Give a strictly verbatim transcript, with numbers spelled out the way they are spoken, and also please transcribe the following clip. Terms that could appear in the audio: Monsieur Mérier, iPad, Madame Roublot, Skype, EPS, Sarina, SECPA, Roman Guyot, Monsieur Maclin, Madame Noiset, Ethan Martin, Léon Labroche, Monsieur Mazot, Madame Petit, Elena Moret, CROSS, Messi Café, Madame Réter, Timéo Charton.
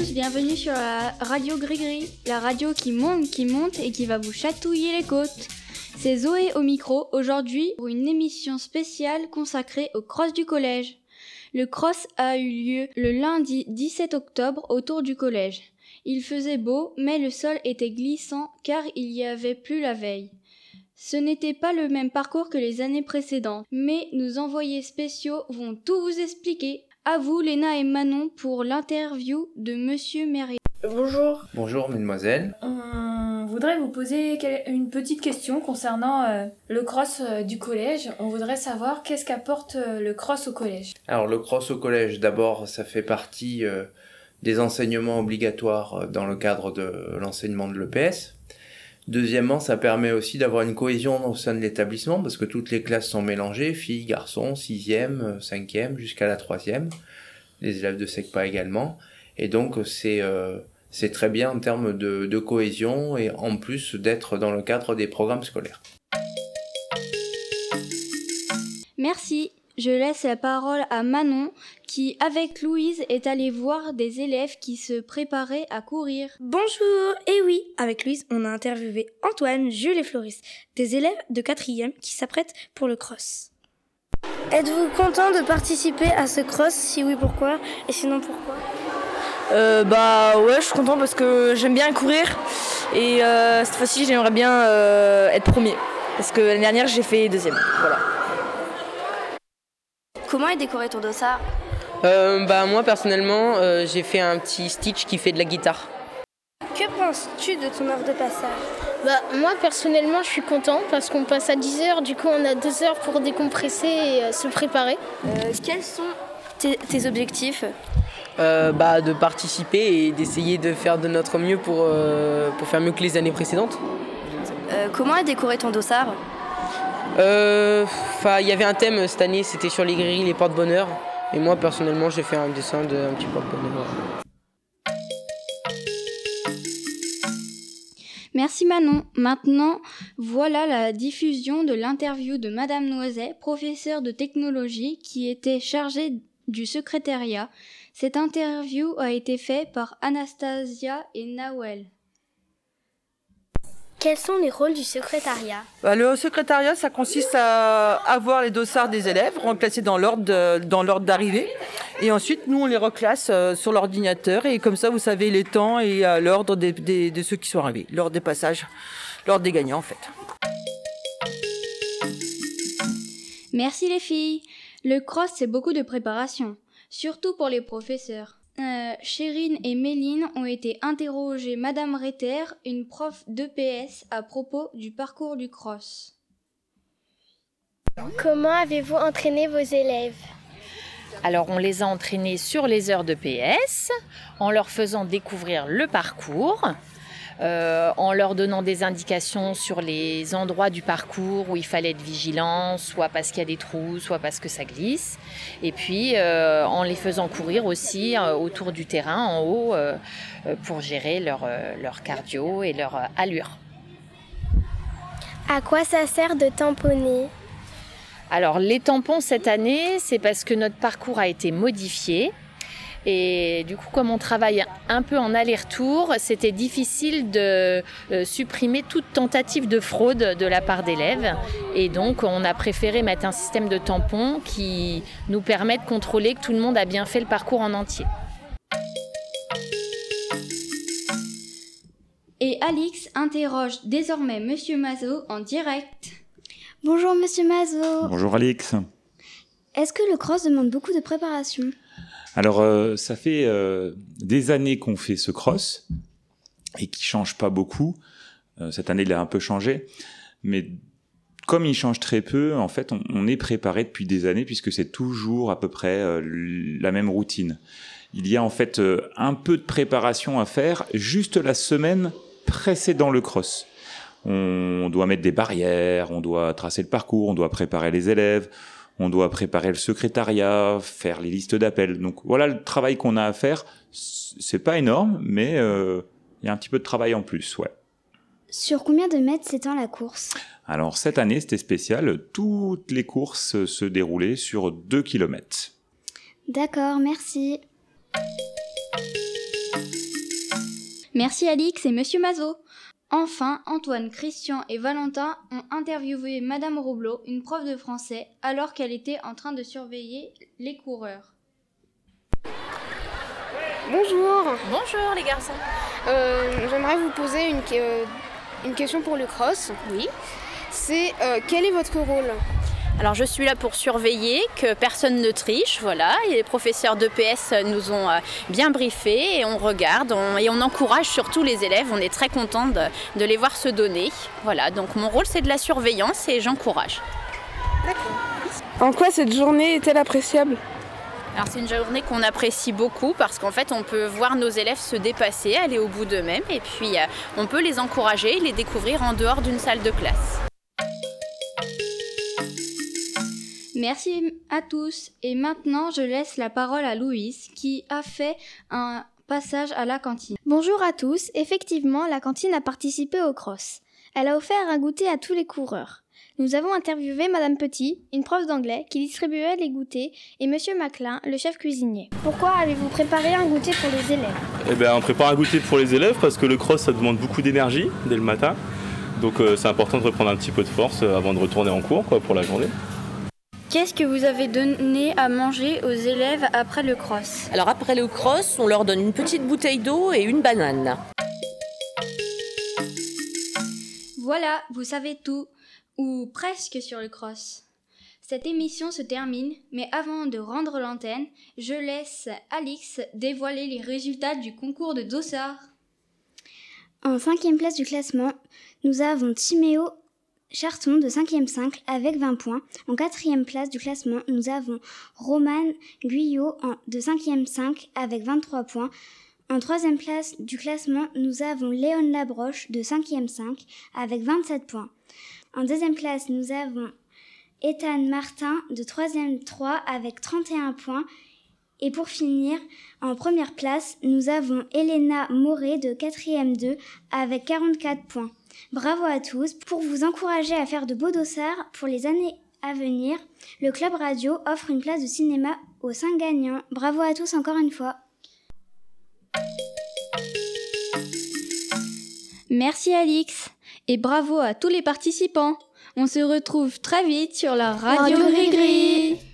tous, bienvenue sur la radio Gris-Gris, la radio qui monte, qui monte et qui va vous chatouiller les côtes. C'est Zoé au micro, aujourd'hui pour une émission spéciale consacrée au cross du collège. Le cross a eu lieu le lundi dix-sept octobre autour du collège. Il faisait beau, mais le sol était glissant car il y avait plu la veille. Ce n'était pas le même parcours que les années précédentes, mais nos envoyés spéciaux vont tout vous expliquer. À vous, Léna et Manon, pour l'interview de Monsieur Mérier. Bonjour. Bonjour, mademoiselle. On voudrait vous poser une petite question concernant euh, le cross euh, du collège. On voudrait savoir qu'est-ce qu'apporte euh, le cross au collège. Alors, le cross au collège, d'abord, ça fait partie euh, des enseignements obligatoires euh, dans le cadre de l'enseignement de l'E P S. Deuxièmement, ça permet aussi d'avoir une cohésion au sein de l'établissement parce que toutes les classes sont mélangées, filles, garçons, sixième, cinquième, jusqu'à la troisième, les élèves de SECPA également. Et donc, c'est, euh, c'est très bien en termes de, de cohésion et en plus d'être dans le cadre des programmes scolaires. Merci. Je laisse la parole à Manon qui, avec Louise, est allée voir des élèves qui se préparaient à courir. Bonjour. Eh oui, avec Louise, on a interviewé Antoine, Jules et Floris, des élèves de quatrième qui s'apprêtent pour le cross. Êtes-vous content de participer à ce cross? Si oui, pourquoi? Et sinon, pourquoi? euh, Bah ouais, je suis content parce que j'aime bien courir et euh, cette fois-ci, j'aimerais bien euh, être premier parce que l'année dernière, j'ai fait deuxième. Voilà. Comment est décoré ton dossard? euh, bah, Moi, personnellement, euh, j'ai fait un petit Stitch qui fait de la guitare. Que penses-tu de ton heure de passage? bah, Moi, personnellement, je suis content parce qu'on passe à dix heures. Du coup, on a deux heures pour décompresser et euh, se préparer. Euh, quels sont tes, tes objectifs? euh, bah, De participer et d'essayer de faire de notre mieux pour, euh, pour faire mieux que les années précédentes. Euh, comment est décoré ton dossard? Euh, il y avait un thème cette année, c'était sur les grilles, les porte-bonheurs. Et moi, personnellement, j'ai fait un dessin d'un petit porte-bonheur. Merci Manon. Maintenant, voilà la diffusion de l'interview de Madame Noiset, professeure de technologie qui était chargée du secrétariat. Cette interview a été faite par Anastasia et Nawel. Quels sont les rôles du secrétariat? Le secrétariat, ça consiste à avoir les dossards des élèves reclassés dans l'ordre, dans l'ordre d'arrivée. Et ensuite, nous, on les reclasse sur l'ordinateur. Et comme ça, vous savez les temps et l'ordre des, des, de ceux qui sont arrivés, l'ordre des passages, l'ordre des gagnants, en fait. Merci les filles. Le cross, c'est beaucoup de préparation, surtout pour les professeurs. Euh, Chérine et Méline ont été interrogées Madame Réter, une prof d'E P S, à propos du parcours du cross. Comment avez-vous entraîné vos élèves? Alors, on les a entraînés sur les heures d'E P S, en leur faisant découvrir le parcours, euh, en leur donnant des indications sur les endroits du parcours où il fallait être vigilant, soit parce qu'il y a des trous, soit parce que ça glisse, et puis euh, en les faisant courir aussi euh, autour du terrain en haut euh, pour gérer leur, euh, leur cardio et leur euh, allure. À quoi ça sert de tamponner? Alors les tampons cette année, c'est parce que notre parcours a été modifié. Et du coup, comme on travaille un peu en aller-retour, c'était difficile de euh, supprimer toute tentative de fraude de la part d'élèves. Et donc, on a préféré mettre un système de tampons qui nous permet de contrôler que tout le monde a bien fait le parcours en entier. Et Alix interroge désormais Monsieur Mazot en direct. Bonjour Monsieur Mazot. Bonjour Alix. Est-ce que le cross demande beaucoup de préparation ? Alors, euh, ça fait euh, des années qu'on fait ce cross et qui change pas beaucoup. Euh, cette année, il a un peu changé. Mais comme il change très peu, en fait, on, on est préparé depuis des années puisque c'est toujours à peu près euh, la même routine. Il y a en fait euh, un peu de préparation à faire juste la semaine précédant le cross. On doit mettre des barrières, on doit tracer le parcours, on doit préparer les élèves. On doit préparer le secrétariat, faire les listes d'appels. Donc voilà le travail qu'on a à faire. C'est pas énorme, mais il euh, y a un petit peu de travail en plus, ouais. Sur combien de mètres s'étend la course? Alors cette année, c'était spécial. Toutes les courses se déroulaient sur deux kilomètres. D'accord, merci. Merci Alix et Monsieur Mazot. Enfin, Antoine, Christian et Valentin ont interviewé Madame Roublot, une prof de français, alors qu'elle était en train de surveiller les coureurs. Bonjour. Bonjour les garçons. Euh, j'aimerais vous poser une, euh, une question pour le cross. Oui. C'est euh, quel est votre rôle ? Alors je suis là pour surveiller que personne ne triche, voilà, et les professeurs d'E P S nous ont bien briefés et on regarde on, et on encourage surtout les élèves, on est très contents de, de les voir se donner, voilà, donc mon rôle c'est de la surveillance et j'encourage. D'accord. En quoi cette journée est-elle appréciable ? Alors c'est une journée qu'on apprécie beaucoup parce qu'en fait on peut voir nos élèves se dépasser, aller au bout d'eux-mêmes et puis on peut les encourager et les découvrir en dehors d'une salle de classe. Merci à tous et maintenant je laisse la parole à Louise qui a fait un passage à la cantine. Bonjour à tous, effectivement la cantine a participé au cross. Elle a offert un goûter à tous les coureurs. Nous avons interviewé Madame Petit, une prof d'anglais qui distribuait les goûters et Monsieur Maclin, le chef cuisinier. Pourquoi avez-vous préparé un goûter pour les élèves ? Eh bien on prépare un goûter pour les élèves parce que le cross ça demande beaucoup d'énergie dès le matin. Donc euh, c'est important de reprendre un petit peu de force avant de retourner en cours quoi, pour la journée. Qu'est-ce que vous avez donné à manger aux élèves après le cross ? Alors après le cross, on leur donne une petite bouteille d'eau et une banane. Voilà, vous savez tout, ou presque sur le cross. Cette émission se termine, mais avant de rendre l'antenne, je laisse Alix dévoiler les résultats du concours de Dossard. En cinquième place du classement, nous avons Timéo Charton de cinquième cinq avec vingt points. En quatrième place du classement, nous avons Roman Guyot de cinquième cinq avec vingt-trois points. En troisième place du classement, nous avons Léon Labroche de cinquième cinq avec vingt-sept points. En deuxième place, nous avons Ethan Martin de troisième trois avec trente et un points. Et pour finir, en première place, nous avons Elena Moret de quatrième deux avec quarante-quatre points. Bravo à tous. Pour vous encourager à faire de beaux dossards pour les années à venir, le Club Radio offre une place de cinéma aux cinq gagnants. Bravo à tous encore une fois. Merci Alix et bravo à tous les participants. On se retrouve très vite sur la Radio Gris Gris.